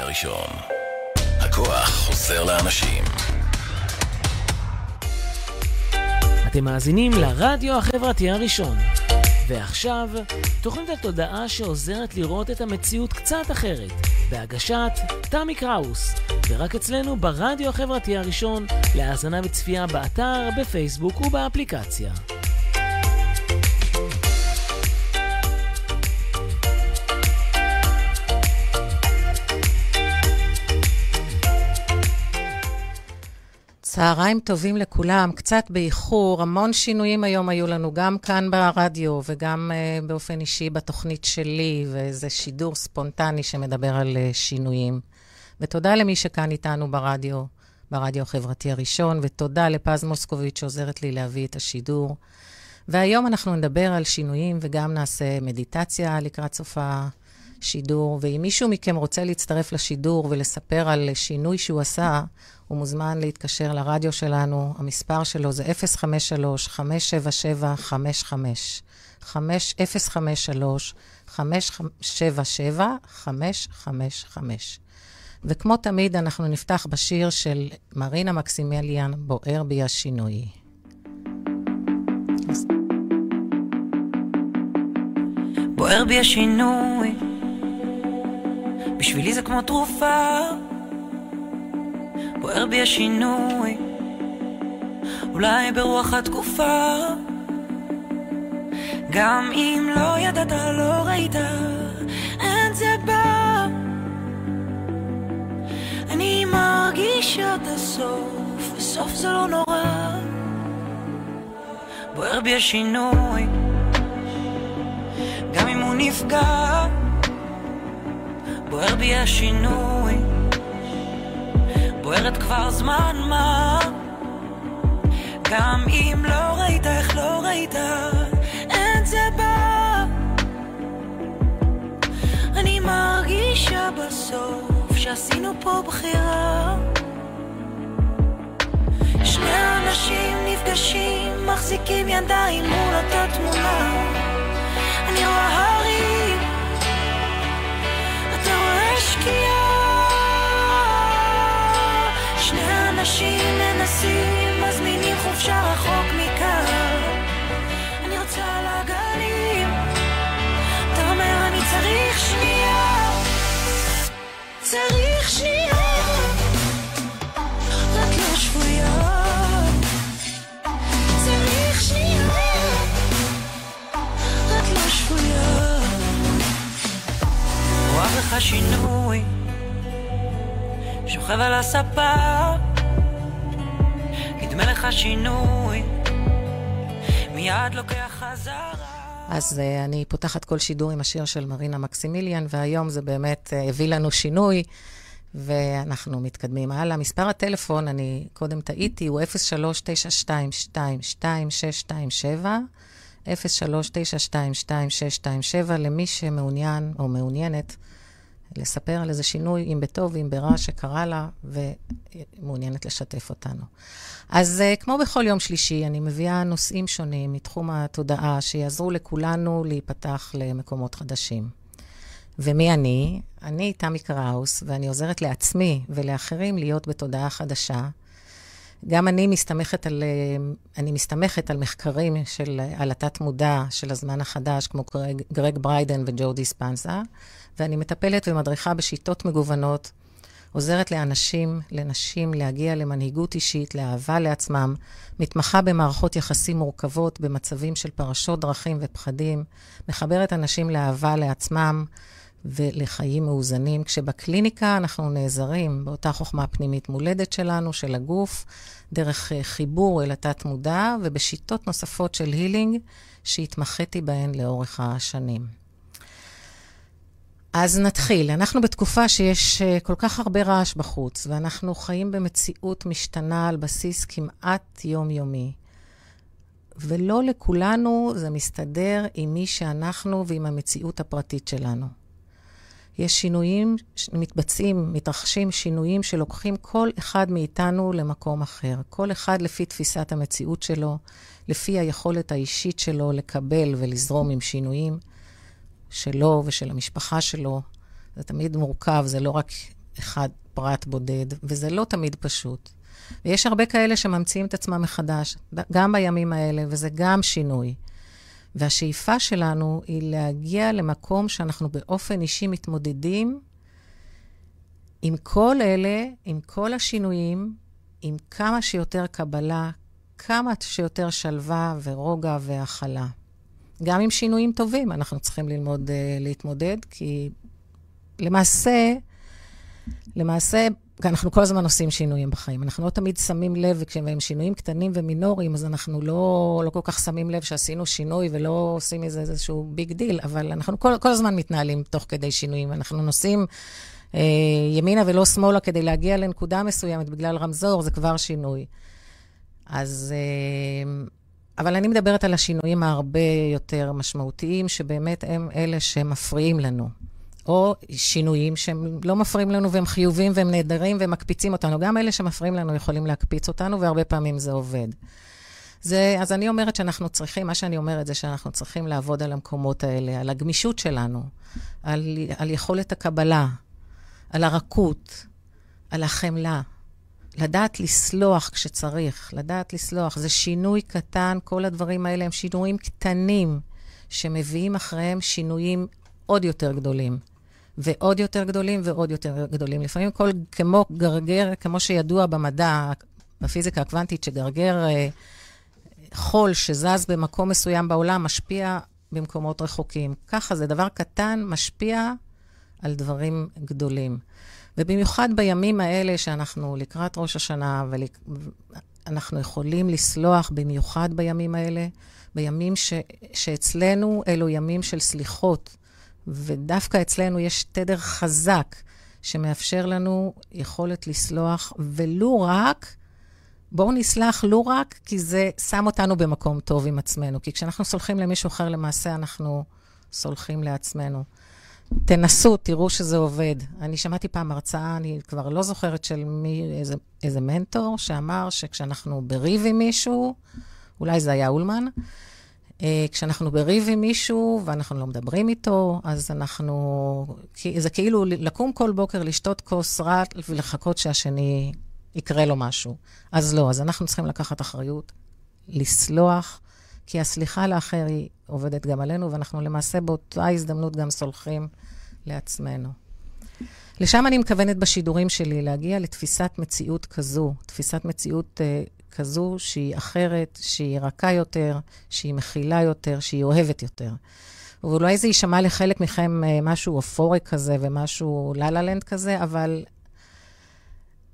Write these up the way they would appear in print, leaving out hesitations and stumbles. הראשון. הכוח עוזר לאנשים. אתם מאזינים לרדיו החברתי הראשון. ועכשיו, תוכנית התודעה שעוזרת לראות את המציאות קצת אחרת. בהגשת תמי קראוס. ורק אצלנו ברדיו החברתי הראשון, להאזנה וצפייה באתר, בפייסבוק ובאפליקציה. צהריים טובים לכולם, קצת באיחור, המון שינויים היום היו לנו גם כאן ברדיו וגם באופן אישי בתוכנית שלי, וזה שידור ספונטני שמדבר על שינויים. ותודה למי שכאן איתנו ברדיו, ברדיו החברתי הראשון, ותודה לפז מוסקוביץ' שעוזרת לי להביא את השידור. והיום אנחנו נדבר על שינויים וגם נעשה מדיטציה לקראת סוף השידור, ואם מישהו מכם רוצה להצטרף לשידור ולספר על שינוי שהוא עשה, הוא מוזמן להתקשר לרדיו שלנו, המספר שלו זה 053-577-55, 053-577-555. וכמו תמיד אנחנו נפתח בשיר של מרינה מקסימיליאן, בוער בי השינוי. בוער בי השינוי, בשבילי זה כמו תרופה. בוער בי השינוי, אולי ברוח התקופה. גם אם לא ידעת, לא ראית, אין זה בא. אני מרגישה את הסוף, הסוף זה לא נורא. בוער בי השינוי, גם אם הוא נפגע. בוער בי השינוי, בוערת כבר זמן מה. גם אם לא ראית, איך לא ראית, אין זה בא. אני מרגישה בסוף שעשינו פה בחירה. שני אנשים נפגשים, מחזיקים ידיים מול אותה תמונה. אני רואה הרים, אתה רואה שקיעה. שני אנשים מנסים, מזמינים חופשה רחוק מכאן. אני רוצה על הגלים, אתה אומר אני צריך שנייה, צריך שנייה, רק לא שפויה. צריך שנייה, רק לא שפויה. אוהב לך שינוי, שוכב על הספה. נדמה לך שינוי, מיד לוקח חזרה. אז אני פותחת כל שידור עם השיר של מרינה מקסימיליאן, והיום זה באמת הביא לנו שינוי, ואנחנו מתקדמים הלאה. מספר הטלפון, אני קודם טעיתי, הוא 03-922-2627, 03-922-2627, למי שמעוניין או מעוניינת, לספר על איזה שינוי, אם בטוב, אם ברע, שקרה לה, ומעוניינת לשתף אותנו. אז כמו בכל יום שלישי, אני מביאה נושאים שונים מתחום התודעה, שיעזרו לכולנו להיפתח למקומות חדשים. ומי אני? אני תמי קראוס, ואני עוזרת לעצמי ולאחרים להיות בתודעה חדשה. גם אני מסתמכת על מחקרים על התת מודע של הזמן החדש, כמו גרג בריידן וג'ו דיספנסה, ואני מטפלת ומדריכה בשיטות מגוונות, עוזרת לאנשים, לנשים, להגיע למנהיגות אישית, לאהבה לעצמם, מתמחה במערכות יחסים מורכבות, במצבים של פרשות דרכים ופחדים, מחברת אנשים לאהבה לעצמם ולחיים מאוזנים, כשבקליניקה אנחנו נעזרים באותה חוכמה פנימית מולדת שלנו, של הגוף, דרך חיבור אל התת מודע, ובשיטות נוספות של הילינג, שהתמחיתי בהן לאורך השנים. אז נתחיל. אנחנו בתקופה שיש כל כך הרבה רעש בחוץ, ואנחנו חיים במציאות משתנה על בסיס כמעט יומיומי. ולא לכולנו זה מסתדר עם מי שאנחנו ועם המציאות הפרטית שלנו. יש שינויים מתבצעים, מתרחשים שינויים שלוקחים כל אחד מאיתנו למקום אחר. כל אחד לפי תפיסת המציאות שלו, לפי היכולת האישית שלו לקבל ולזרום עם שינויים שלו ושל המשפחה שלו. זה תמיד מורכב, זה לא רק אחד, פרט בודד, וזה לא תמיד פשוט. ויש הרבה כאלה שממציאים את עצמם מחדש, גם בימים האלה, וזה גם שינוי. והשאיפה שלנו היא להגיע למקום שאנחנו באופן אישי מתמודדים עם כל אלה, עם כל השינויים, עם כמה שיותר קבלה, כמה שיותר שלווה ורוגע והכלה. גם עם שינויים טובים אנחנו צריכים ללמוד להתמודד, כי למעשה, אנחנו כל הזמן עושים שינויים בחיים. אנחנו לא תמיד שמים לב, וכשהם שינויים קטנים ומינוריים, אז אנחנו לא כל כך שמים לב שעשינו שינוי, ולא עושים איזשהו ביג דיל, אבל אנחנו כל הזמן מתנהלים תוך כדי שינויים. אנחנו נוסעים ימינה ולא שמאלה כדי להגיע לנקודה מסוימת, בגלל רמזור, זה כבר שינוי. אז, אבל אני מדברת על השינויים הרבה יותר משמעותיים, שבאמת הם אלה שמפריעים לנו. או שינויים שהם לא מפריעים לנו והם חיובים והם נהדרים והם מקפיצים אותנו. גם אלה שמפריעים לנו יכולים להקפיץ אותנו, והרבה פעמים זה עובד. אז אני אומרת שאנחנו צריכים, מה שאני אומרת זה שאנחנו צריכים לעבוד על המקומות האלה, על הגמישות שלנו, על יכולת הקבלה, על הרכות, על החמלה. לדעת לסלוח כשצריך, לדעת לסלוח. זה שינוי קטן, כל הדברים האלה הם שינויים קטנים שמביאים אחריהם שינויים עוד יותר גדולים. ועוד יותר גדולים ועוד יותר גדולים. לפעמים כמו גרגר, כמו שידוע במדע, בפיזיקה הקוונטית, שגרגר חול שזז במקום מסוים בעולם, משפיע במקומות רחוקים. ככה זה דבר קטן, משפיע על דברים גדולים. ובמיוחד בימים האלה שאנחנו לקראת ראש השנה, אנחנו יכולים לסלוח במיוחד בימים האלה, בימים שאצלנו אלו ימים של סליחות, ודווקא אצלנו יש תדר חזק שמאפשר לנו יכולת לסלוח, בואו נסלח לא רק כי זה שם אותנו במקום טוב עם עצמנו, כי כשאנחנו סולחים למישהו אחר למעשה אנחנו סולחים לעצמנו. תנסו, תראו שזה עובד. אני שמעתי פעם הרצאה, אני כבר לא זוכרת של איזה מנטור, שאמר שכשאנחנו בריב עם מישהו, אולי זה היה אולמן, כשאנחנו בריב עם מישהו ואנחנו לא מדברים איתו, אז זה כאילו לקום כל בוקר, לשתות כוס רעת ולחכות שהשני יקרה לו משהו. אז לא, אז אנחנו צריכים לקחת אחריות, לסלוח, כי הסליחה לאחר היא עובדת גם עלינו, ואנחנו למעשה באותה הזדמנות גם סולחים לעצמנו. לשם אני מכוונת בשידורים שלי, להגיע לתפיסת מציאות כזו, תפיסת מציאות כזו שהיא אחרת, שהיא רכה יותר, שהיא מכילה יותר, שהיא אוהבת יותר. ואולי זה יישמע לחלק מכם משהו אופורי כזה ומשהו לללנד כזה, אבל,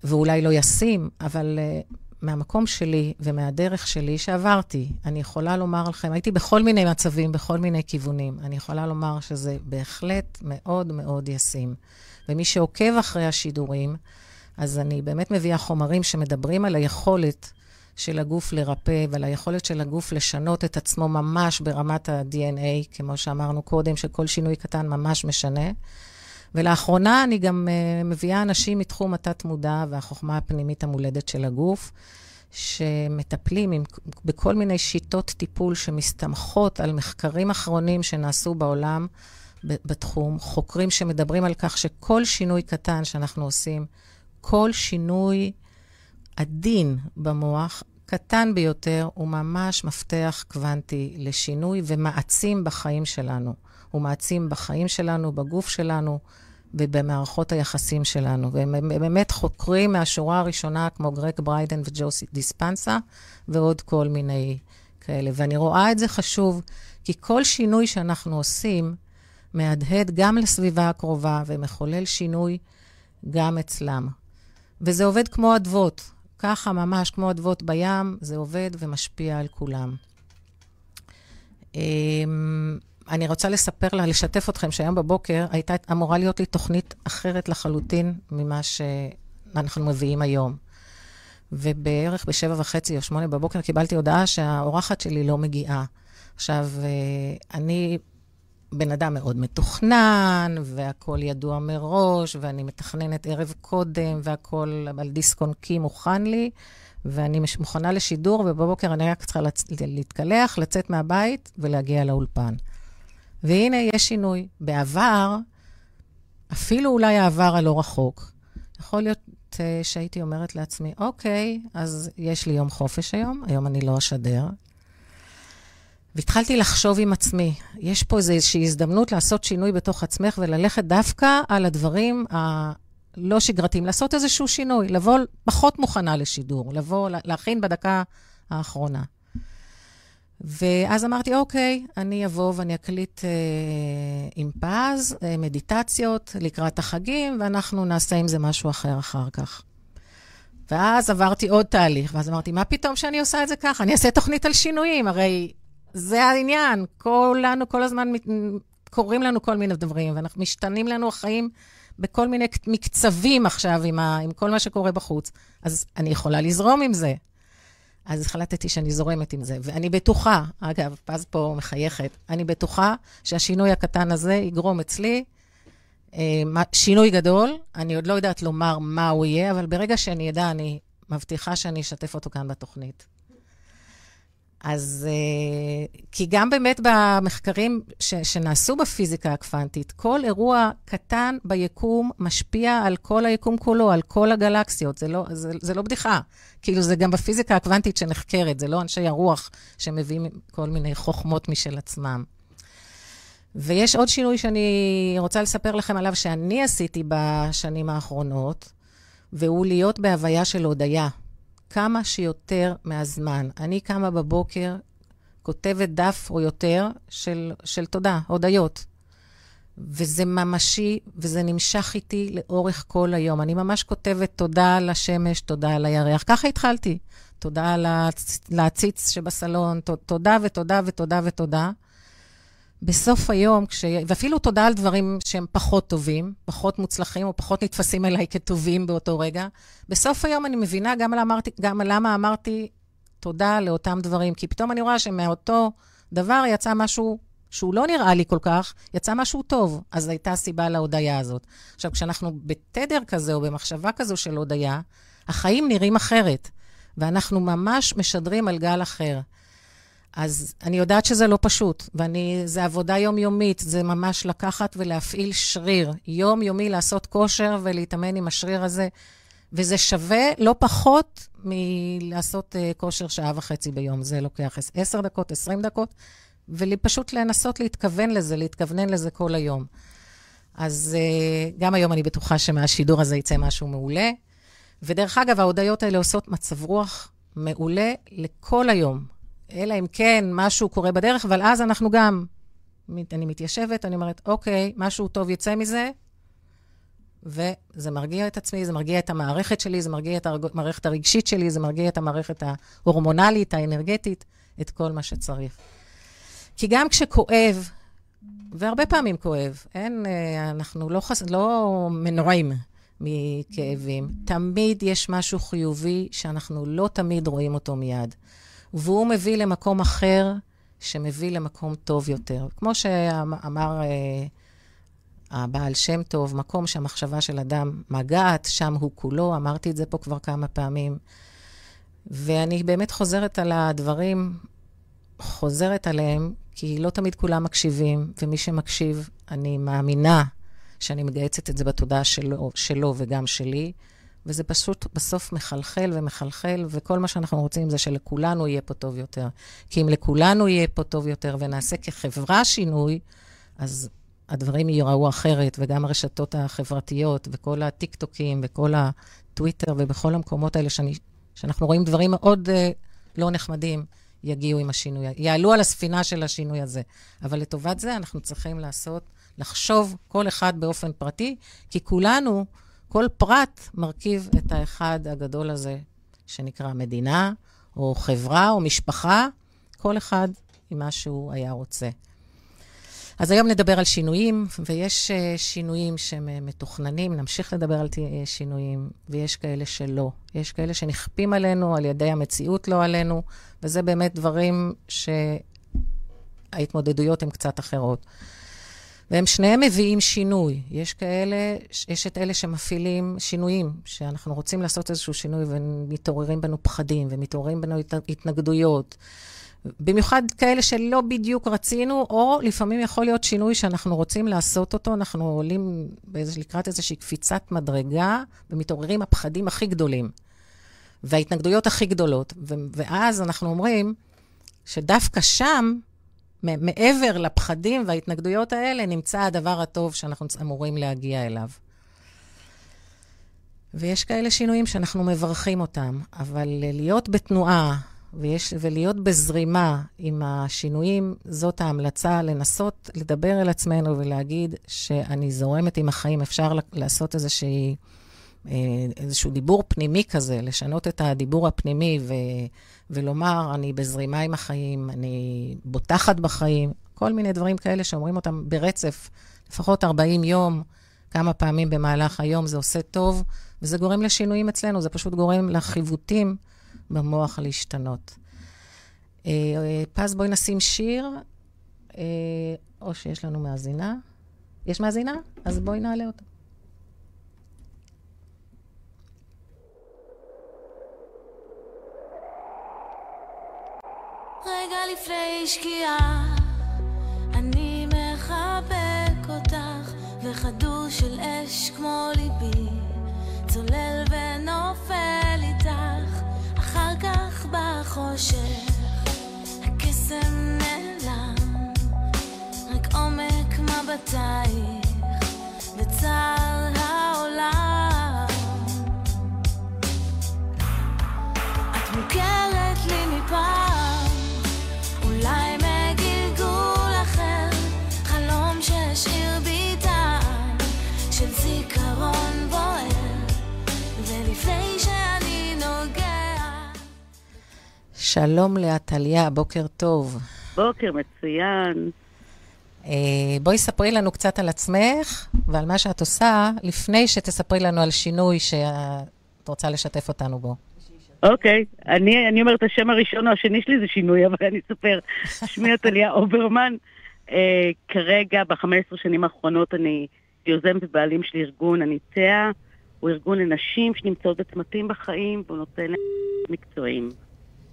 ואולי לא ישים, אבל מהמקום שלי ומהדרך שלי שעברתי, אני יכולה לומר לכם, הייתי בכל מיני מצבים, בכל מיני כיוונים, אני יכולה לומר שזה בהחלט מאוד מאוד ישים. ומי שעוקב אחרי השידורים, אז אני באמת מביאה חומרים שמדברים על היכולת של הגוף לרפא, ועל היכולת של הגוף לשנות את עצמו ממש ברמת ה-DNA, כמו שאמרנו קודם, שכל שינוי קטן ממש משנה. ולאחרונה אני גם מביאה אנשים מתחום התת-מודע והחוכמה הפנימית המולדת של הגוף, שמטפלים בכל מיני שיטות טיפול שמסתמכות על מחקרים אחרונים שנעשו בעולם בתחום, חוקרים שמדברים על כך שכל שינוי קטן שאנחנו עושים, כל שינוי עדין במוח, קטן ביותר, הוא ממש מפתח קוונטי לשינוי ומעצים בחיים שלנו. הוא מעצים בחיים שלנו, בגוף שלנו ובמערכות היחסים שלנו. והם באמת חוקרים מהשורה הראשונה, כמו גרג בריידן וג'וסי דיספנסה, ועוד כל מיני כאלה. ואני רואה את זה חשוב, כי כל שינוי שאנחנו עושים, מהדהד גם לסביבה הקרובה ומחולל שינוי גם אצלם. וזה עובד כמו אדוות, ככה ממש כמו אדוות בים, זה עובד ומשפיע על כולם. אני רוצה לשתף אתכם שהיום בבוקר הייתה אמורה להיות לי תוכנית אחרת לחלוטין ממה שאנחנו מביאים היום. ובערך ב7:30 או 8 בבוקר קיבלתי הודעה שהאורחת שלי לא מגיעה. עכשיו, אני בן אדם מאוד מתוכנן, והכל ידוע מראש, ואני מתכננת ערב קודם, והכל על דיסקונקי מוכן לי, ואני מוכנה לשידור, ובבוקר אני רק צריכה להתקלח, לצאת מהבית ולהגיע לאולפן. והנה יש שינוי. בעבר, אפילו אולי העבר הלא רחוק, יכול להיות שהייתי אומרת לעצמי, אוקיי, אז יש לי יום חופש היום, היום אני לא אשדר. והתחלתי לחשוב עם עצמי, יש פה איזושהי הזדמנות לעשות שינוי בתוך עצמך, וללכת דווקא על הדברים הלא שגרתיים, לעשות איזשהו שינוי, לבוא פחות מוכנה לשידור, לבוא, להכין בדקה האחרונה. ואז אמרתי, אוקיי, אני אבוא ואני אקליט עם פאז, מדיטציות, לקראת החגים, ואנחנו נעשה עם זה משהו אחר אחר כך. ואז עברתי עוד תהליך, ואז אמרתי, מה פתאום שאני עושה את זה ככה? אני אעשה תוכנית על שינויים, הרי זה העניין. כולנו, כל הזמן קוראים לנו כל מיני דברים, ואנחנו משתנים לנו החיים בכל מיני מקצבים עכשיו עם כל מה שקורה בחוץ. אז אני יכולה לזרום עם זה. אז החלטתי שאני זורמת עם זה, ואני בטוחה, אגב, פז פה מחייכת, אני בטוחה שהשינוי הקטן הזה יגרום אצלי שינוי גדול, אני עוד לא יודעת לומר מה הוא יהיה, אבל ברגע שאני ידע, אני מבטיחה שאני אשתף אותו כאן בתוכנית. אז, כי גם באמת במחקרים שנעשו בפיזיקה הקוונטית, כל אירוע קטן ביקום משפיע על כל היקום כולו, על כל הגלקסיות. זה לא בדיחה. כאילו זה גם בפיזיקה הקוונטית שנחקרת, זה לא אנשי הרוח שמביאים כל מיני חוכמות משל עצמם. ויש עוד שינוי שאני רוצה לספר לכם עליו שאני עשיתי בשנים האחרונות, והוא להיות בהוויה של הודיה. כמה שיותר מהזמן. אני קמה בבוקר, כותבת דף או יותר של תודה, הודיות. וזה ממשי, וזה נמשך איתי לאורך כל היום. אני ממש כותבת תודה על השמש, תודה על הירח. ככה התחלתי. תודה על הציץ שבסלון, תודה ותודה ותודה ותודה. בסוף היום, ואפילו תודה על דברים שהם פחות טובים, פחות מוצלחים, או פחות נתפסים אליי כטובים באותו רגע. בסוף היום אני מבינה גם למה אמרתי תודה לאותם דברים, כי פתאום אני רואה שמאותו דבר יצא משהו שהוא לא נראה לי כל כך, יצא משהו טוב, אז הייתה סיבה להודיה הזאת. עכשיו, כשאנחנו בתדר כזה או במחשבה כזו של הודיה, החיים נראים אחרת, ואנחנו ממש משדרים על גל אחר. אז אני יודעת שזה לא פשוט, זה עבודה יומיומית, זה ממש לקחת ולהפעיל שריר, יומיומי לעשות כושר ולהתאמן עם השריר הזה, וזה שווה לא פחות מלעשות כושר 1.5 שעה ביום, זה לוקח 10 דקות, 20 דקות, ופשוט לנסות להתכוונן לזה כל היום. אז גם היום אני בטוחה שמהשידור הזה יצא משהו מעולה, ודרך אגב, ההודעות האלה עושות מצב רוח מעולה לכל היום, אלא אם כן משהו קורה בדרך, אבל אז אנחנו גם, אני מתיישבת, אני אומרת, אוקיי, משהו טוב יצא מזה, וזה מרגיע את עצמי, זה מרגיע את המערכת שלי, זה מרגיע את המערכת הרגשית שלי, זה מרגיע את המערכת ההורמונלית, האנרגטית, את כל מה שצריך. כי גם כשכואב, והרבה פעמים כואב, אנחנו לא מנועים מכאבים, תמיד יש משהו חיובי שאנחנו לא תמיד רואים אותו מיד. והוא מביא למקום אחר, שמביא למקום טוב יותר. כמו שאמר הבעל שם טוב, מקום שהמחשבה של אדם מגעת, שם הוא כולו, אמרתי את זה פה כבר כמה פעמים. ואני באמת חוזרת על הדברים, חוזרת עליהם, כי לא תמיד כולם מקשיבים, ומי שמקשיב, אני מאמינה שאני מגייצת את זה בתודעה שלו וגם שלי, וזה פשוט בסוף מחלחל ומחלחל, וכל מה שאנחנו רוצים זה שלכולנו יהיה פה טוב יותר. כי אם לכולנו יהיה פה טוב יותר, ונעשה כחברה שינוי, אז הדברים ייראו אחרת, וגם הרשתות החברתיות, וכל הטיק-טוקים, וכל הטוויטר, ובכל המקומות האלה שאנחנו רואים דברים מאוד לא נחמדים, יגיעו עם השינוי, יעלו על הספינה של השינוי הזה. אבל לטובת זה אנחנו צריכים לחשוב כל אחד באופן פרטי, כי כולנו, כל פרט מרכיב את האחד הגדול הזה, שנקרא מדינה, או חברה, או משפחה, כל אחד עם מה שהוא היה רוצה. אז היום נדבר על שינויים, ויש שינויים שמתוכננים, נמשיך לדבר על שינויים, ויש כאלה שלא. יש כאלה שנכפים עלינו, על ידי המציאות לא עלינו, וזה באמת דברים שההתמודדויות הן קצת אחרות. והם שניהם מביאים שינוי. יש את אלה שמפעילים שינויים, שאנחנו רוצים לעשות איזשהו שינוי, ומתעוררים בנו פחדים, ומתעוררים בנו התנגדויות, במיוחד כאלה שלא בדיוק רצינו, או לפעמים יכול להיות שינוי שאנחנו רוצים לעשות אותו, אנחנו עולים לקראת איזושהי קפיצת מדרגה, ומתעוררים הפחדים הכי גדולים, וההתנגדויות הכי גדולות, ואז אנחנו אומרים, שדווקא שם, מעבר לפחדים וההתנגדויות האלה, נמצא הדבר הטוב שאנחנו אמורים להגיע אליו. ויש כאלה שינויים שאנחנו מברכים אותם, אבל להיות בתנועה, ולהיות בזרימה עם השינויים, זאת ההמלצה לנסות לדבר אל עצמנו ולהגיד שאני זורמת עם החיים. אפשר לעשות איזשהו דיבור פנימי כזה, לשנות את הדיבור הפנימי ולומר אני בזרימה עם החיים, אני בוטחת בחיים, כל מיני דברים כאלה שאומרים אותם ברצף, לפחות 40 יום, כמה פעמים במהלך היום, זה עושה טוב, וזה גורם לשינויים אצלנו, זה פשוט גורם לחיוותים במוח להשתנות. פז, בואי נשים שיר, או שיש לנו מאזינה. יש מאזינה? אז בואי נעלה אותה. רגע לפני השקיעה, אני מחבק אותך, וחדור של אש כמו ליבי, צולל ונופל איתך, אחר כך בחושך, הקסם נעלם, רק עומק מבטייך, בצער העולם. את מוכרת לי מפעם, אולי מגלגול אחר, חלום שהשאיר בי טעם, של זיכרון בוער, ולפני שאני נוגע. שלום לעתליה, בוקר טוב. בוקר מצוין. בואי ספרי לנו קצת על עצמך ועל מה שאת עושה, לפני שתספרי לנו על שינוי שאת רוצה לשתף אותנו בו. אוקיי, אני אומרת השם הראשון או השני שלי זה שינוי, אבל אני אספר. שמי עתליה הוברמן, כרגע ב-15 שנים האחרונות אני יוזמת ובעלים של ארגון הניצה, הוא ארגון לנשים שנמצאות בצמתים בחיים, והוא נותן מקצועיים.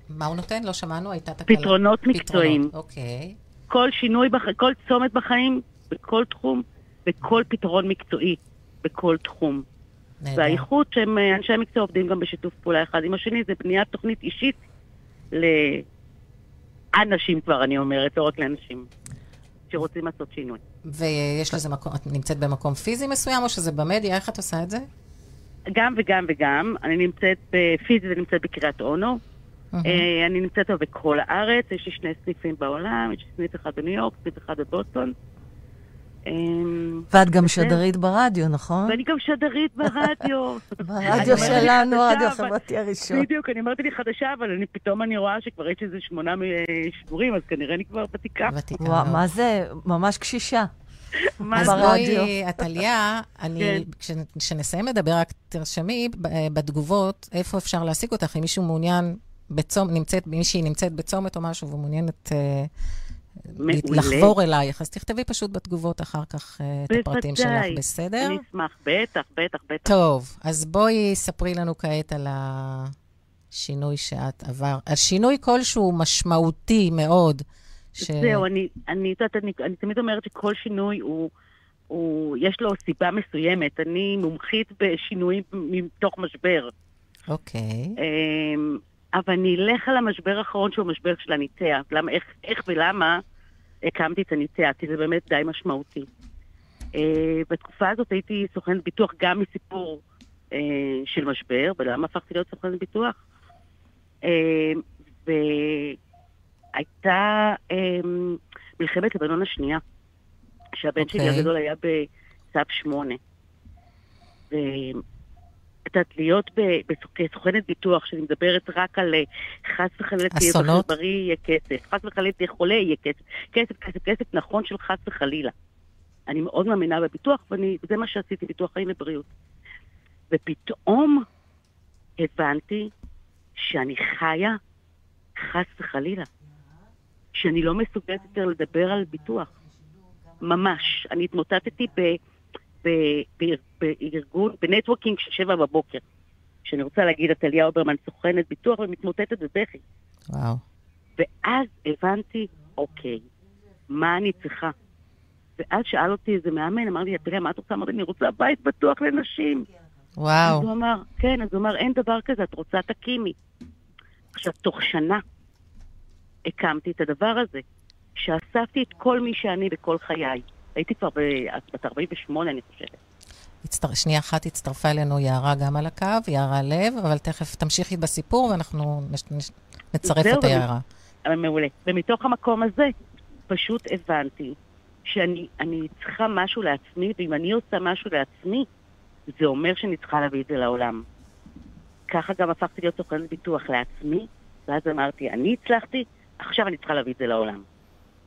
מה הוא נותן? לא שמענו, הייתה תקלה. פתרונות מקצועיים. אוקיי. כל שינוי, כל צומת בחיים, בכל תחום, וכל פתרון מקצועי, בכל תחום. והאיכות שהם אנשי המקצוע עובדים גם בשיתוף פעולה אחד עם השני, זה בניית תוכנית אישית לאנשים כבר, אני אומרת, לא רק לאנשים שרוצים לעשות שינוי. ויש לזה מקום, את נמצאת במקום פיזי מסוים או שזה במדיה? איך את עושה את זה? גם וגם וגם. אני נמצאת בפיזי, אני נמצאת בקריית אונו. אני נמצאת בכל הארץ, יש לי שני סניפים בעולם, יש לי סניף אחד בניו יורק, סניף אחד בבוסטון. ואת גם שדרית ברדיו, נכון? ואני גם שדרית ברדיו. ברדיו שלנו, הרדיו החברתי הראשון. בדיוק, אני אמרתי לי חדשה, אבל פתאום אני רואה שכבר יש איזה 8 שידורים, אז כנראה אני כבר ותיקה. מה זה? ממש קשישה. אז בואי, עתליה, כשנסיים לדבר, רק תרשמי בתגובות, איפה אפשר להשיג אותך? אם מישהו מעוניין, מישהי נמצאת בצומת או משהו, ומעוניינת לחבור אלייך, אז תכתבי פשוט בתגובות אחר כך את הפרטים שלך, בסדר? אני אשמח, בטח. טוב, אז בואי ספרי לנו כעת על השינוי שאת עבר, השינוי כלשהו משמעותי מאוד. זהו, אני תמיד אומרת שכל שינוי יש לו סיבה מסוימת, אני מומחית בשינויים מתוך משבר. אוקיי. אבל אני אלך על המשבר האחרון שהוא משבר של הניצה. איך ולמה הקמתי את הניצה? כי זה באמת די משמעותי. בתקופה הזאת הייתי סוכנת ביטוח גם מסיפור של משבר, ולמה הפכתי להיות סוכנת ביטוח? והייתה מלחמת לבנון השנייה, שהבן שלי הגדול היה בצו 8. קצת להיות בסוכנת ביטוח, שאני מדברת רק על חס וחלילה תהיה בריא יהיה כסף, חס וחלילה תהיה חולה יהיה כסף, כסף נכון של חס וחלילה. אני מאוד מאמינה בביטוח, וזה מה שעשיתי, ביטוח חיים ובריאות. ופתאום הבנתי שאני חיה חס וחלילה, שאני לא מסוגלת יותר לדבר על ביטוח. ממש. אני התמוטטתי בארגון, בנטוורקינג של 7 בבוקר, שאני רוצה להגיד, עתליה הוברמן סוכנת ביטוח ומתמוטטת בבכי. וואו. ואז הבנתי, אוקיי, מה אני צריכה? ואז שאל אותי איזה מאמן, אמר לי, עתליה, מה את רוצה? אמרתי, אני רוצה בית בטוח לנשים. וואו. אז הוא אמר, כן, אז הוא אמר, אין דבר כזה, את רוצה, תקימי. עכשיו, תוך שנה הקמתי את הדבר הזה, שאספתי את כל מי שאני בכל חיי. הייתי כבר בת 48, אני חושבת. שנייה אחת הצטרפה אלינו יערה גם על הקו, יערה לב, אבל תכף תמשיכי בסיפור ואנחנו נצרף את היערה. מעולה. ומתוך המקום הזה פשוט הבנתי שאני צריכה משהו לעצמי, ואם אני עושה משהו לעצמי, זה אומר שאני צריכה להביא את זה לעולם. ככה גם הפכתי להיות סוכנת ביטוח לעצמי, ואז אמרתי, אני הצלחתי, עכשיו אני צריכה להביא את זה לעולם.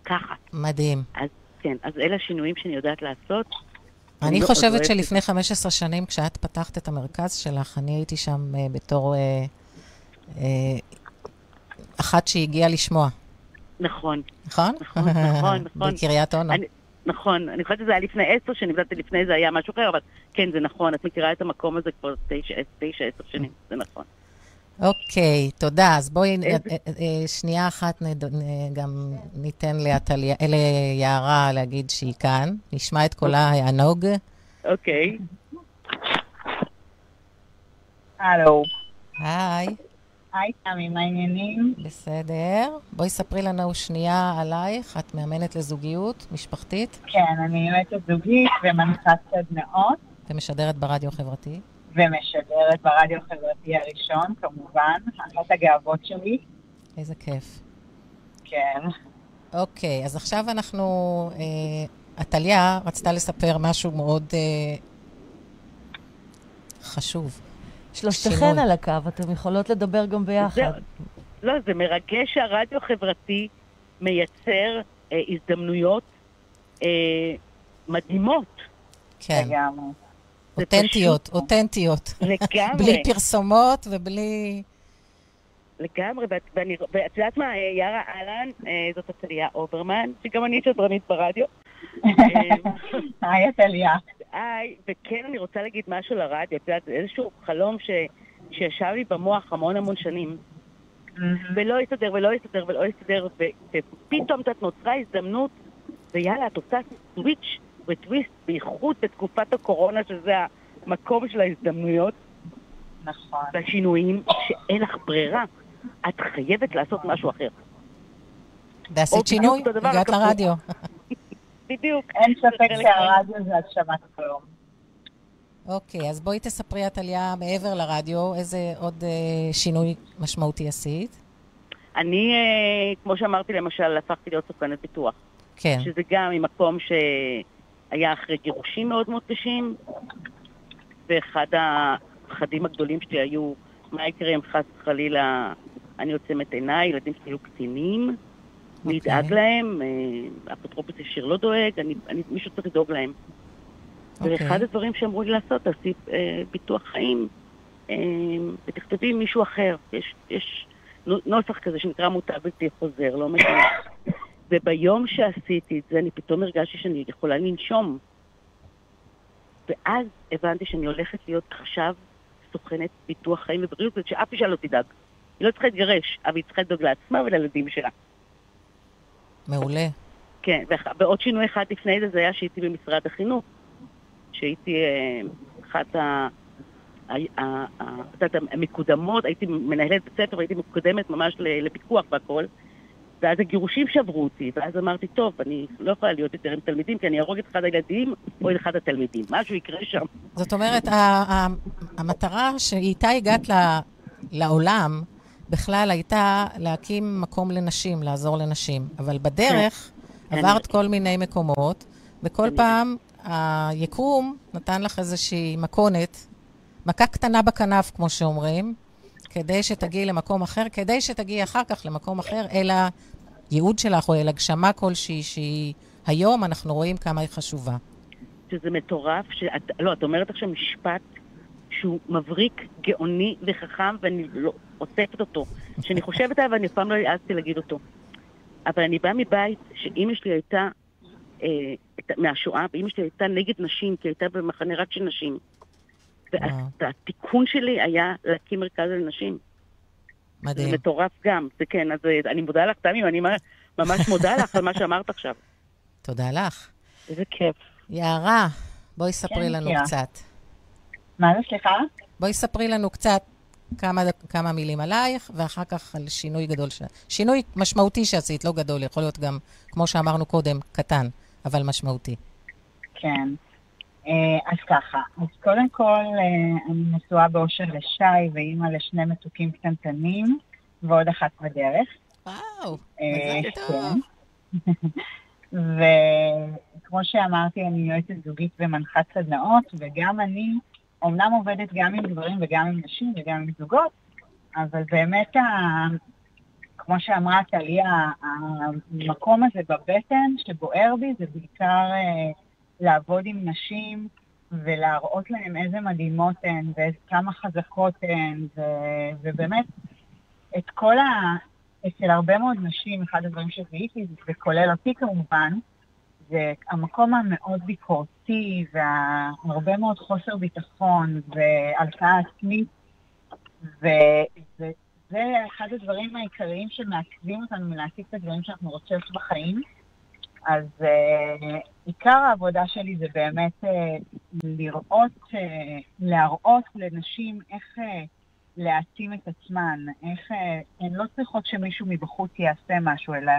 ככה. מדהים. אז כן, אז אלה השינויים שאני יודעת לעשות. אני חושבת שלפני 15 שנים, כשאת פתחת את המרכז שלך, אני הייתי שם בתור אחת שהגיעה לשמוע. נכון. נכון? נכון, נכון. בקריית אונו. נכון, אני חושבת שזה היה לפני 10 שנים, לפני זה היה משהו אחר, אבל כן, זה נכון, את מכירה את המקום הזה כבר 9-10 שנים, זה נכון. אוקיי, תודה. אז בואי שנייה אחת גם ניתן ליערה להגיד שהיא כאן. נשמע את קולה הענוג. אוקיי. הלו. היי. היי, תמי, מה העניינים? בסדר. בואי ספרי לנו שנייה עלייך. את מאמנת לזוגיות משפחתית? כן, אני מאמנת לזוגית ומנחת סדנאות. ומשדרת ברדיו חברתי? ומשדרת ברדיו חברתי הראשון, כמובן, אחת הגאוות שלי. איזה כיף. כן. אוקיי, אז עכשיו אנחנו, עתליה רצתה לספר משהו מאוד חשוב. שלושתכן על הקו, אתם יכולות לדבר גם ביחד. לא, זה מרגש שהרדיו חברתי מייצר הזדמנויות מדהימות. כן. לגמרי. אותנטיות, אותנטיות. לגמרי. בלי פרסומות ובלי... לגמרי, ואת יודעת מה, יערה אלן, זאת עתליה הוברמן, שגם אני שדרנית ברדיו. היי, עתליה. היי, וכן, אני רוצה להגיד משהו לרדיו, את יודעת, איזשהו חלום שישב לי במוח המון המון שנים, ולא הסתדר, ופתאום את נוצרה הזדמנות, ויאללה, את עושה סוויץ' וטוויסט, בייחוד בתקופת הקורונה, שזה המקום של ההזדמנויות. נכון. והשינויים, שאין לך ברירה. את חייבת לעשות משהו אחר. ועשית שינוי, הגעת לרדיו. בדיוק. אין ספק שהרדיו זה השמת כלום. אוקיי, אז בואי תספרי, עתליה, מעבר לרדיו, איזה עוד שינוי משמעותי עשית? אני, כמו שאמרתי, למשל, הפכתי להיות סוכנת ביטוח. כן. שזה גם ממקום שהיה אחרי גירושים מאוד מוטשים, ואחד החדים הגדולים שלי היו, מה יקרה אם חס חלילה אני עוצמת עיניי, ילדים שיהיו קטינים, okay. מי ידאג להם, אפוטרופוס ישיר לא דואג, מישהו צריך לדאוג להם. Okay. ואחד הדברים שאמרו לי לעשות, תעשי ביטוח חיים, ותכתבי עם מישהו אחר. יש נוסח כזה שנקרא מוטב בלתי חוזר, לא מבין. וביום שעשיתי את זה, אני פתאום הרגשתי שאני יכולה לנשום. ואז הבנתי שאני הולכת להיות עכשיו סוכנת ביטוח חיים ובריאות, שאף אישה לא תדאג. היא לא צריכה להתגרש, אבל היא צריכה לדאוג לעצמה ולילדים שלה. מעולה. כן, ועוד שינוי אחד לפני זה, זה היה שהייתי במשרד החינוך. שהייתי אחת המקודמות, הייתי מנהלת בית ספר, והייתי מקודמת ממש לפיקוח והכל. ואז הגירושים שברו אותי, ואז אמרתי, טוב, אני לא יכולה להיות יותר עם תלמידים, כי אני ארוג את אחד הילדים או את אחד התלמידים. משהו יקרה שם. זאת אומרת, המטרה שאיתה הגעת לעולם, בכלל הייתה להקים מקום לנשים, לעזור לנשים. אבל בדרך עברת כל מיני מקומות, וכל פעם היקום נתן לך איזושהי מקונת, מכה קטנה בכנף, כמו שאומרים, כדי שתגיעי למקום אחר, כדי שתגיעי אחר כך למקום אחר, אלא ייעוד שלך או אלא הגשמה כלשהי, שהיא היום אנחנו רואים כמה היא חשובה. שזה מטורף, לא, את אומרת עכשיו משפט שהוא מבריק, גאוני וחכם, ואני לא עוסקת אותו, שאני חושבת עליו, ואני פעם לא יעזתי להגיד אותו. אבל אני באה מבית שאמא שלי הייתה, מהשואה, ואמא שלי הייתה נגד נשים, כי הייתה במחנה רק של נשים. והתיקון שלי היה להקים מרכז לנשים. מדהים. זה מטורף גם, זה כן, אז אני מודה לך, תמי, אני ממש מודה לך על מה שאמרת עכשיו. תודה לך. איזה כיף. יערה, בואי ספרי לנו קצת. מה זה, סליחה? בואי ספרי לנו קצת כמה מילים עלייך, ואחר כך על שינוי גדול, שינוי משמעותי שעשית, לא גדול, יכול להיות גם, כמו שאמרנו קודם, קטן, אבל משמעותי. כן. אז ככה, אז קודם כל אני נשואה באושר לשי ואימא לשני מתוקים קטנטנים ועוד אחת בדרך. וואו, מזל טוב. וכמו שאמרתי, אני יועצת זוגית ומנחת סדנאות, וגם אני אומנם עובדת גם עם גברים וגם עם נשים וגם עם זוגות, אבל באמת, כמו שאמרה עתליה, המקום הזה בבטן שבוער בי זה בעיקר... לעבוד עם נשים ולהראות להם איזה מדהימות הן וכמה חזקות הן, ובאמת את כל אצל הרבה מאוד נשים, אחד הדברים שזיהיתי, וכולל אותי כמובן, זה המקום המאוד ביקורתי והרבה מאוד חוסר ביטחון והלקאה עצמית, וזה אחד הדברים העיקריים שמעכבים אותנו מלהשיג את הדברים שאנחנו רוצים בחיים. אז עיקר העבודה שלי זה באמת להראות לנשים איך להעצים את עצמן, איך הן לא צריכות שמישהו מבחוץ יעשה משהו, אלא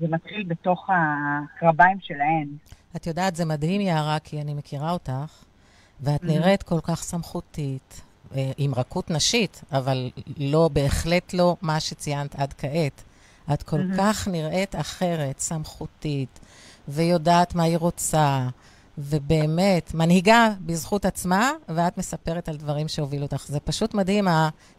זה מתחיל בתוך הקרביים שלהן. את יודעת, זה מדהים יערה, כי אני מכירה אותך, ואת נראית כל כך סמכותית, עם רכות נשית, אבל לא, בהחלט לא מה שציינת עד כעת. את כל כך נראית אחרת, סמכותית, ויודעת מה היא רוצה, ובאמת מנהיגה בזכות עצמה, ואת מספרת על דברים שהובילו אותך. זה פשוט מדהים,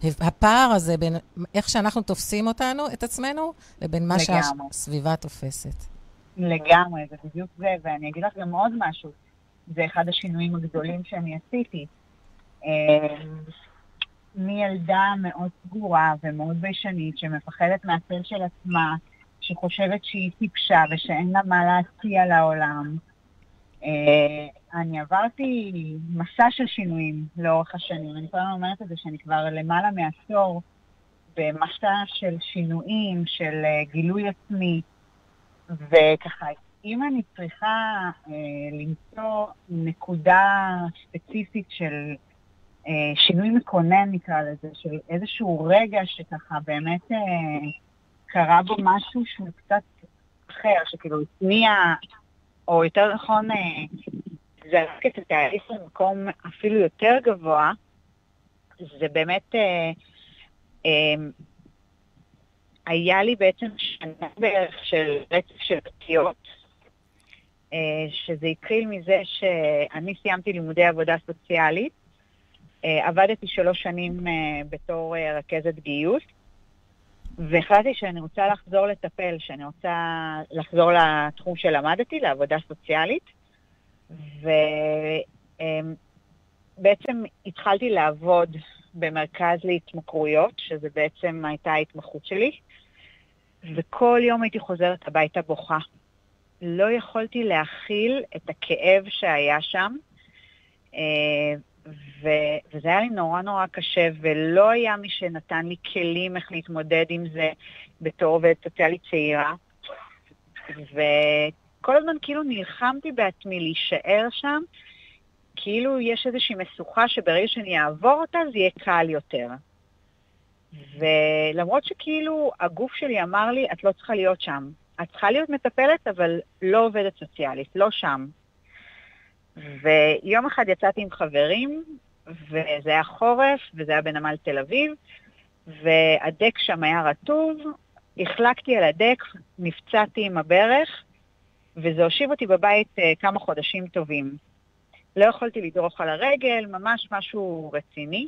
הפער הזה בין איך שאנחנו תופסים אותנו, את עצמנו, לבין מה שהסביבה תופסת. לגמרי, זה בדיוק זה, ואני אגיד לך גם עוד משהו. זה אחד השינויים הגדולים שאני עשיתי. מילדה מאוד סגורה ומאוד בישנית, שמפחדת מהצל של עצמה, שחושבת שהיא טיפשה ושאין לה מה להציע לעולם. אני עברתי מסע של שינויים לאורך השנים. אני כבר אומרת את זה שאני כבר למעלה מעשור במסע של שינויים, של גילוי עצמי. וככה, אם אני צריכה למצוא נקודה ספציפית של שינוי מקונן, נקרא לזה, של איזשהו רגע שככה באמת קרה בו משהו שהוא קצת אחר, שכאילו הצניע, או יותר נכון, זרק את התהליך למקום אפילו יותר גבוה, זה באמת היה לי בעצם שנה בערך של רצף של פציעות, שזה התחיל מזה שאני סיימתי לימודי עבודה סוציאלית, עבדתי 3 שנים בתור רכזת גיוס, והחלטתי שאני רוצה לחזור לטפל, שאני רוצה לחזור לתחום שלמדתי, לעבודה סוציאלית, ובעצם התחלתי לעבוד במרכז להתמכרויות, שזה בעצם הייתה ההתמחות שלי, וכל יום הייתי חוזרת הביתה בוכה. לא יכולתי להכיל את הכאב שהיה שם, וזה היה לי נורא נורא קשה, ולא היה מי שנתן לי כלים איך להתמודד עם זה בתור ותוצאה צעירה. וכל הזמן כאילו נלחמתי בעצמי להישאר שם, כאילו יש איזושהי משוכה שברגע שאני אעבור אותה זה יהיה קל יותר. ולמרות שכאילו הגוף שלי אמר לי, את לא צריכה להיות שם, את צריכה להיות מטפלת אבל לא עובדת סוציאלית, לא שם. ויום אחד יצאתי עם חברים, וזה היה חורף, וזה היה בנמל תל אביב, והדק שם היה רטוב, החלקתי על הדק, נפצעתי עם הברך, וזה הושיב אותי בבית כמה חודשים טובים. לא יכולתי לדרוך על הרגל, ממש משהו רציני,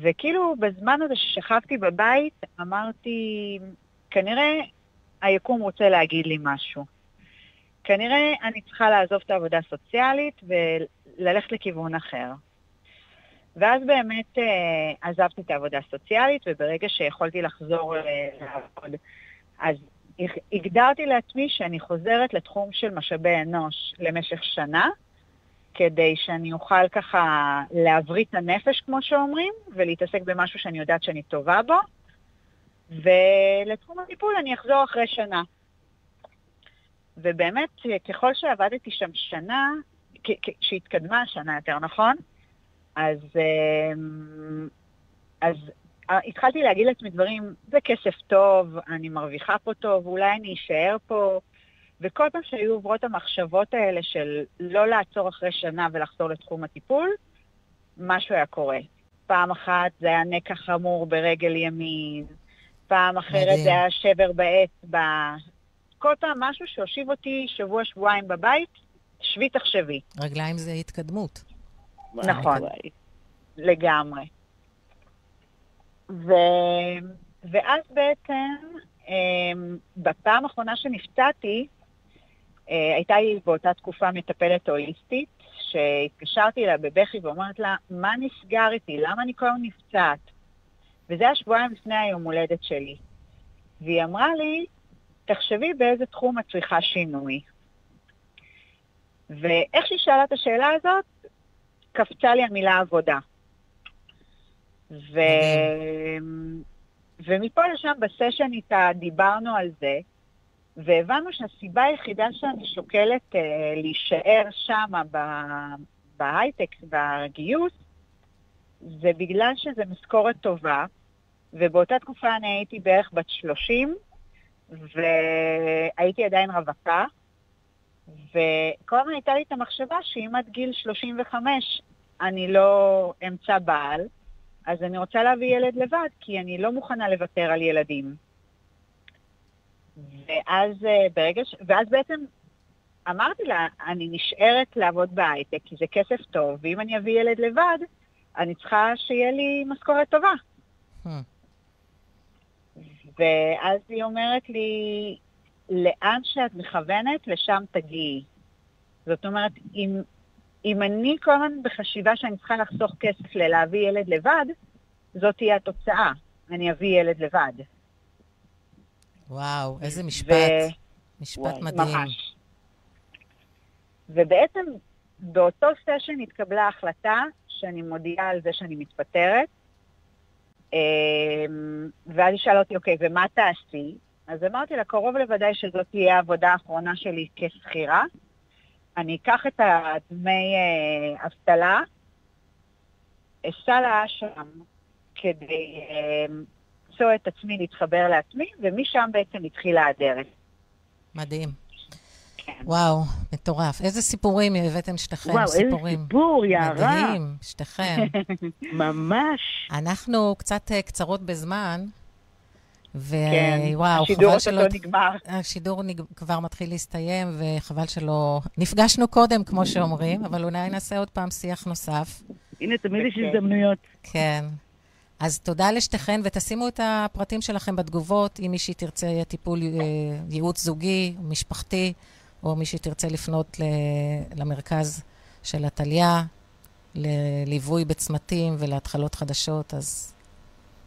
וכאילו בזמן הזה ששכבתי בבית, אמרתי, כנראה היקום רוצה להגיד לי משהו. כנראה אני צריכה לעזוב את העבודה הסוציאלית וללכת לכיוון אחר. ואז באמת עזבתי את העבודה הסוציאלית, וברגע שיכולתי לחזור לעבוד, אז הגדרתי לעצמי שאני חוזרת לתחום של משאבי אנוש למשך שנה, כדי שאני אוכל ככה להבריא את הנפש, כמו שאומרים, ולהתעסק במשהו שאני יודעת שאני טובה בו, ולתחום הטיפול אני אחזור אחרי שנה. ובאמת, ככל שעבדתי שם שנה, שהתקדמה שנה יותר, נכון? אז התחלתי להגיד לעצמי דברים, זה כסף טוב, אני מרוויחה פה טוב, אולי אני אשאר פה. וכל פעם שהיו עוברות המחשבות האלה של לא לעצור אחרי שנה ולחזור לתחום הטיפול, משהו היה קורה. פעם אחת זה היה נקע חמור ברגל ימין, פעם אחרת זה היה שבר באצבע. כל פעם משהו שהושיב אותי שבוע, שבועיים בבית, שבי תחשבי. רגליים זה התקדמות. נכון, לגמרי. ואז בעצם, בפעם האחרונה שנפצעתי, הייתה לי באותה תקופה מטפלת הוליסטית, שהתקשרתי לה בבכי ואומרת לה, מה נסגר איתי? למה אני כל יום נפצעת? וזה השבועיים לפני היום הולדת שלי. והיא אמרה לי, תחשבי באיזה תחום את צריכה שינוי. ואיך שהיא שאלה את השאלה הזאת, קפצה לי המילה עבודה. ומפה לשם בסשן איתה דיברנו על זה, והבנו שהסיבה היחידה שאני שוקלת להישאר שם בהייטק, בגיוס, זה בגלל שזה משכורת טובה, ובאותה תקופה אני הייתי בערך בת 30, והייתי עדיין רווקה, וכל הזמן הייתה לי את המחשבה שאם עד גיל 35 אני לא אמצא בעל, אז אני רוצה להביא ילד לבד, כי אני לא מוכנה לוותר על ילדים. ואז בעצם אמרתי לה, אני נשארת לעבוד בהייטק, כי זה כסף טוב, ואם אני אביא ילד לבד, אני צריכה שיהיה לי משכורת טובה. ואז היא אומרת לי, לאן שאת מכוונת, לשם תגיעי. זאת אומרת, אם אני כל הזמן בחשיבה שאני צריכה לחסוך כסף ללהביא ילד לבד, זאת תהיה התוצאה. אני אביא ילד לבד. וואו, איזה משפט. משפט מדהים. ממש. ובעצם באותו סשן התקבלה החלטה שאני מודיעה על זה שאני מתפטרת, ואז היא שאלה אותי, אוקיי, ומה תעשי? אז אמרתי לה, קרוב לוודאי שזאת תהיה העבודה האחרונה שלי כשכירה. אני אקח את הדמי אבטלה, אסע לשם כדי למצוא את עצמי, להתחבר לעצמי, ומשם בעצם התחילה הדרך. מדהים. כן. וואו, מטורף. איזה סיפורים הבאתם שתכם? וואו, סיפורים. איזה סיפור, יערה. מדהים, שתכם. ממש. אנחנו קצת קצרות בזמן, וואו, השידור שלא נגמר. השידור כבר מתחיל להסתיים, וחבל שלא נפגשנו קודם, כמו שאומרים, אבל אולי נעשה עוד פעם שיח נוסף. הנה, תמיד יש הזדמנויות. כן. אז תודה לשתיכן, ותשימו את הפרטים שלכם בתגובות, אם מישהי תרצה טיפול ייעוץ זוגי, משפחתי, או מישהי תרצה לפנות למרכז של עתליה, לליווי בצמתים ולהתחלות חדשות, אז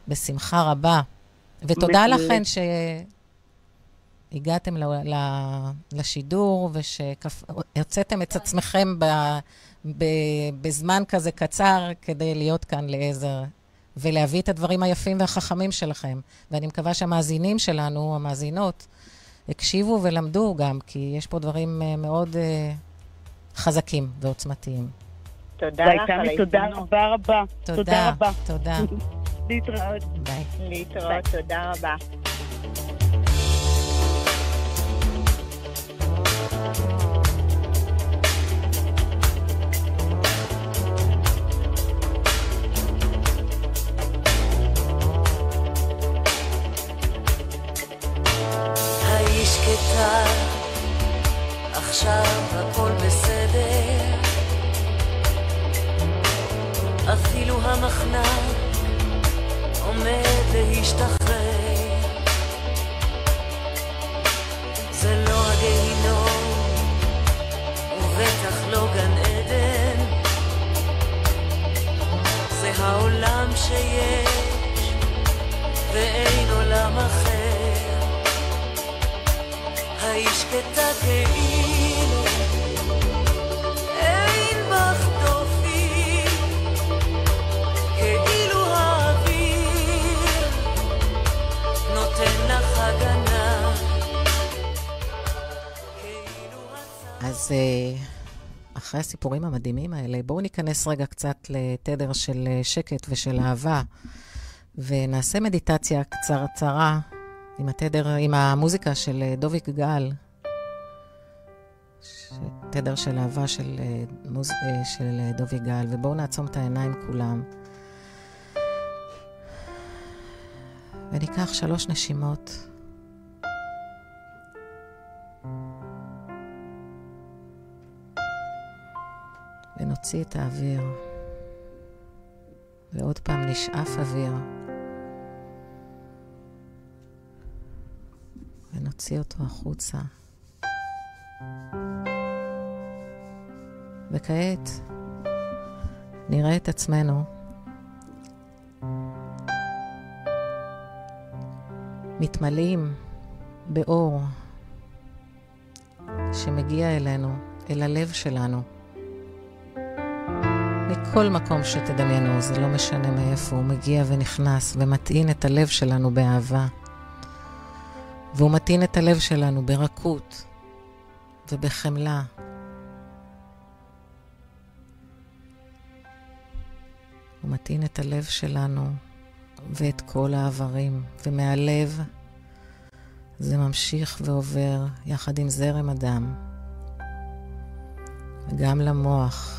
בשמחה רבה. ותודה לכן שהגעתם לשידור, ושהוצאתם את עצמכם בזמן כזה קצר, כדי להיות כאן לעזר, ולהביא את הדברים היפים והחכמים שלכם. ואני מקווה שהמאזינים שלנו, המאזינות, הקשיבו ולמדו גם, כי יש פה דברים מאוד חזקים ועוצמתיים. תודה לך על ההתנות. תודה רבה רבה. תודה רבה. תודה. להתראות. ביי. להתראות, תודה רבה. האיש קטע, עכשיו הכל בסדר, אפילו המחנה עומד להשתחרר, זה לא הגיהינום ובטח לא גן עדן, זה העולם שיש ואין עולם אחר. האיש כתגעילו אין בך דופים, כאילו אז אחרי הסיפורים המדהימים האלה, בואו ניכנס רגע קצת לתדר של שקט ושל אהבה, ונעשה מדיטציה קצרצרה עם התדר, עם המוזיקה של דובי גל, תדר של אהבה של דובי גל, ובואו נעצום את העיניים כולם. וניקח 3 נשימות. ונוציא את האוויר. ועוד פעם נשאף אוויר. ונוציא אותו החוצה. וכעת נראה את עצמנו מתמלאים באור שמגיע אלינו, אל הלב שלנו. מכל מקום שתדמיינו, זה לא משנה מאיפה, הוא מגיע ונכנס ומתעין את הלב שלנו באהבה. והוא מתעין את הלב שלנו ברכות ובחמלה. הוא מתעין את הלב שלנו ואת כל העברים, ומהלב זה ממשיך ועובר יחד עם זרם הדם, גם למוח.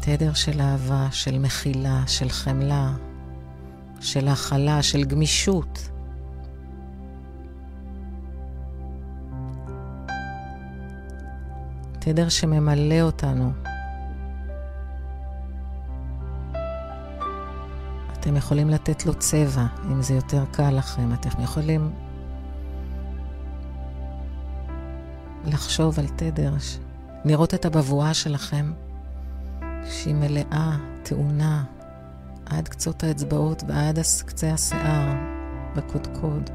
תדר של אהבה, של מחילה, של חמלה, של הכלה, של גמישות. תדר שממלא אותנו. אתם יכולים לתת לו צבע, אם זה יותר קל לכם. אתם יכולים לחשוב על תדר, לראות את הבבואה שלכם, שהיא מלאה, תאונה, עד קצות האצבעות ועד קצה השיער, בקודקוד.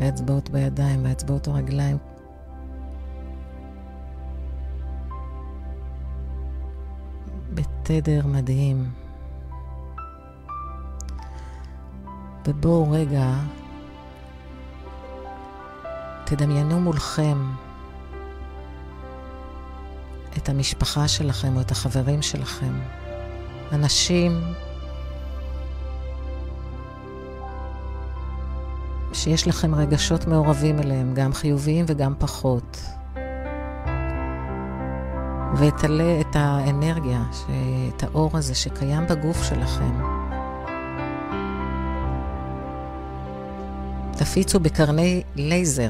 האצבעות בידיים והאצבעות הרגליים. בתדר מדהים. ובואו רגע תדמיינו מולכם את המשפחה שלכם או את החברים שלכם, אנשים שיש לכם רגשות מעורבים אליהם, גם חיוביים וגם פחות, ותעלה את האנרגיה, את האור הזה שקיים בגוף שלכם. תפיצו בקרני לייזר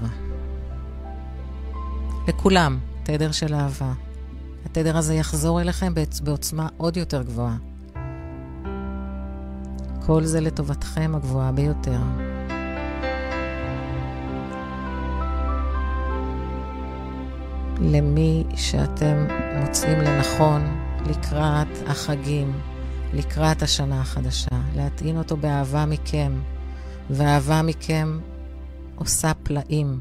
לכולם תדר של אהבה. התדר הזה יחזור אליכם בעוצמה עוד יותר גבוהה. כל זה לטובתכם הגבוהה ביותר. למי שאתם מוצאים לנכון לקראת החגים, לקראת השנה החדשה, להטעין אותו באהבה מכם, והאהבה מכם עושה פלאים.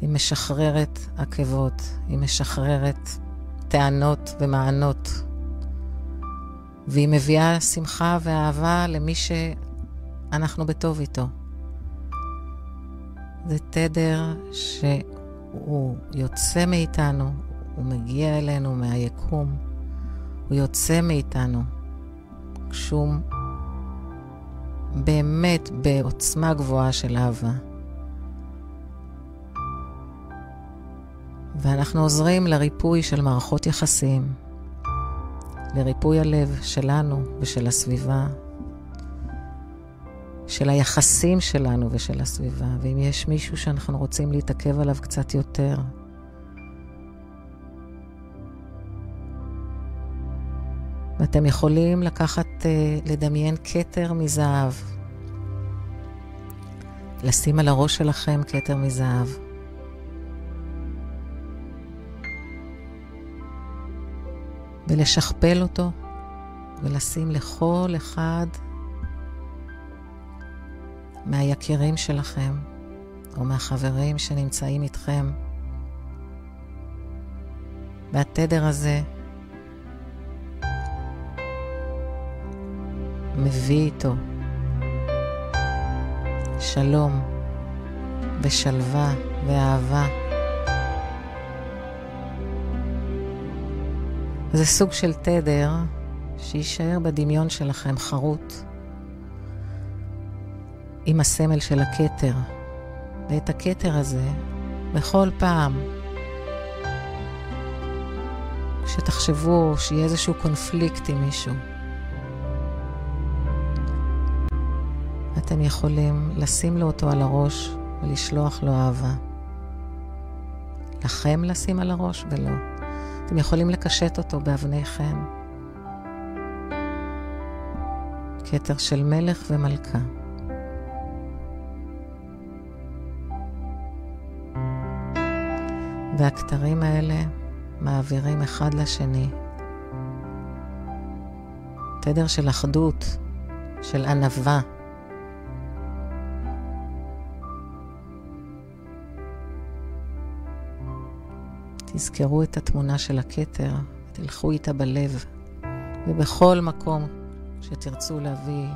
היא משחררת עקבות, היא משחררת טענות ומענות, והיא מביאה שמחה ואהבה למי שאנחנו בטוב איתו. זה תדר שהוא יוצא מאיתנו, הוא מגיע אלינו מהיקום, הוא יוצא מאיתנו כשהוא באמת בעוצמה גבוהה של אהבה. ואנחנו עוזרים לריפוי של מערכות יחסים, לריפוי הלב שלנו ושל הסביבה, של היחסים שלנו ושל הסביבה. ואם יש מישהו שאנחנו רוצים להתעכב עליו קצת יותר, ואתם יכולים לקחת, לדמיין כתר מזהב, לשים על הראש שלכם כתר מזהב, ולשכפל אותו, ולשים לכל אחד מהיקירים שלכם, או מהחברים שנמצאים איתכם. והתדר הזה מביא איתו שלום ושלווה ואהבה. זה סוג של תדר שישאר בדמיון שלכם חרוט עם הסמל של הכתר, ואת הכתר הזה בכל פעם שתחשבו שיהיה איזשהו קונפליקט עם מישהו, אתם יכולים לשים לו אותו על הראש ולשלוח לו אהבה. לכם לשים על הראש ולא. אתם יכולים לקשט אותו באבניכם. כתר של מלך ומלכה. והכתרים האלה מעבירים אחד לשני. תדר של אחדות, של ענווה. תזכרו את התמונה של הכתר, תלכו איתה בלב, ובכל מקום שתרצו להביא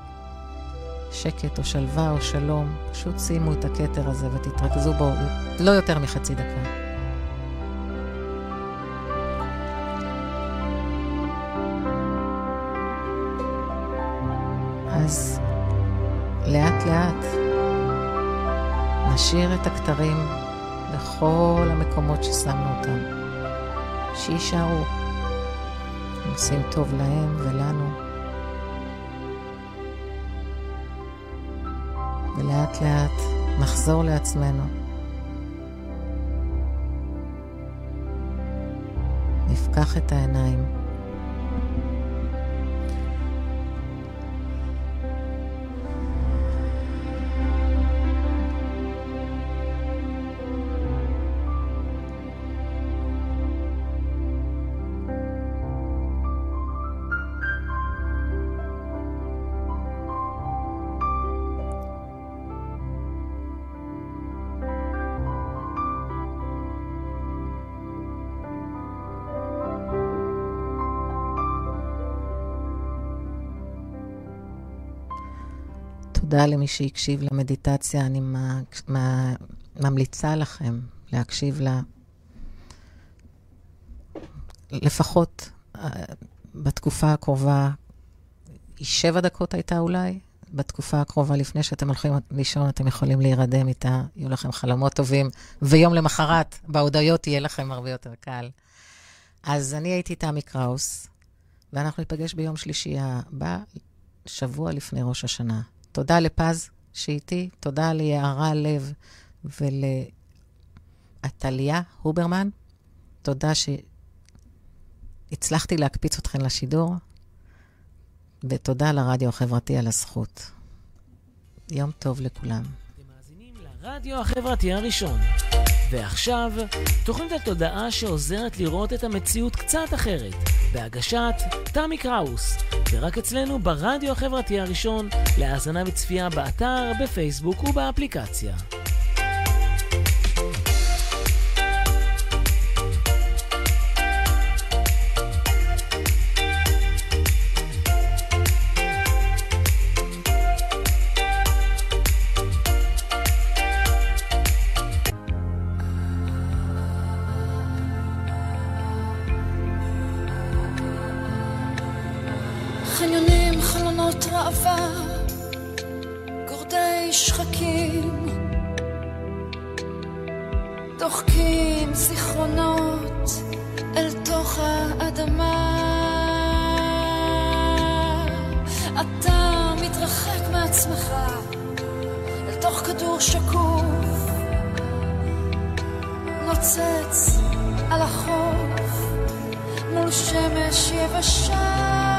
שקט או שלווה או שלום, פשוט שימו את הכתר הזה ותתרכזו בו לא יותר מחצי דקה. אז לאט לאט נשאיר את הכתרים בכל המקומות ששמנו אותם, שישארו, עושים טוב להם ולנו. ולאט לאט נחזור לעצמנו, נפקח את העיניים. תודה למי שיקשיב למדיטציה, אני ממליצה לכם להקשיב לה לפחות בתקופה הקרובה. 7 דקות הייתה אולי, בתקופה הקרובה לפני שאתם הולכים לישון אתם יכולים להירדם איתה, יהיו לכם חלומות טובים, ויום למחרת בהודעות יהיה לכם הרבה יותר קל. אז אני הייתי תמי קראוס, ואנחנו ניפגש ביום שלישי הבא, שבוע לפני ראש השנה. תודה לפז שאיתי, תודה ליערה לב ולעתליה הוברמן. תודה שהצלחתי להקפיץ אתכן לשידור, ותודה לרדיו החברתי על הזכות. יום טוב לכולם. אתם מאזינים לרדיו החברתי הראשון. ועכשיו, תוכנית התודעה שעוזרת לראות את המציאות קצת אחרת, בהגשת תמי קראוס, ורק אצלנו ברדיו החברתי הראשון, להאזנה וצפייה באתר, בפייסבוק ובאפליקציה. על החוף מול שמש יבשה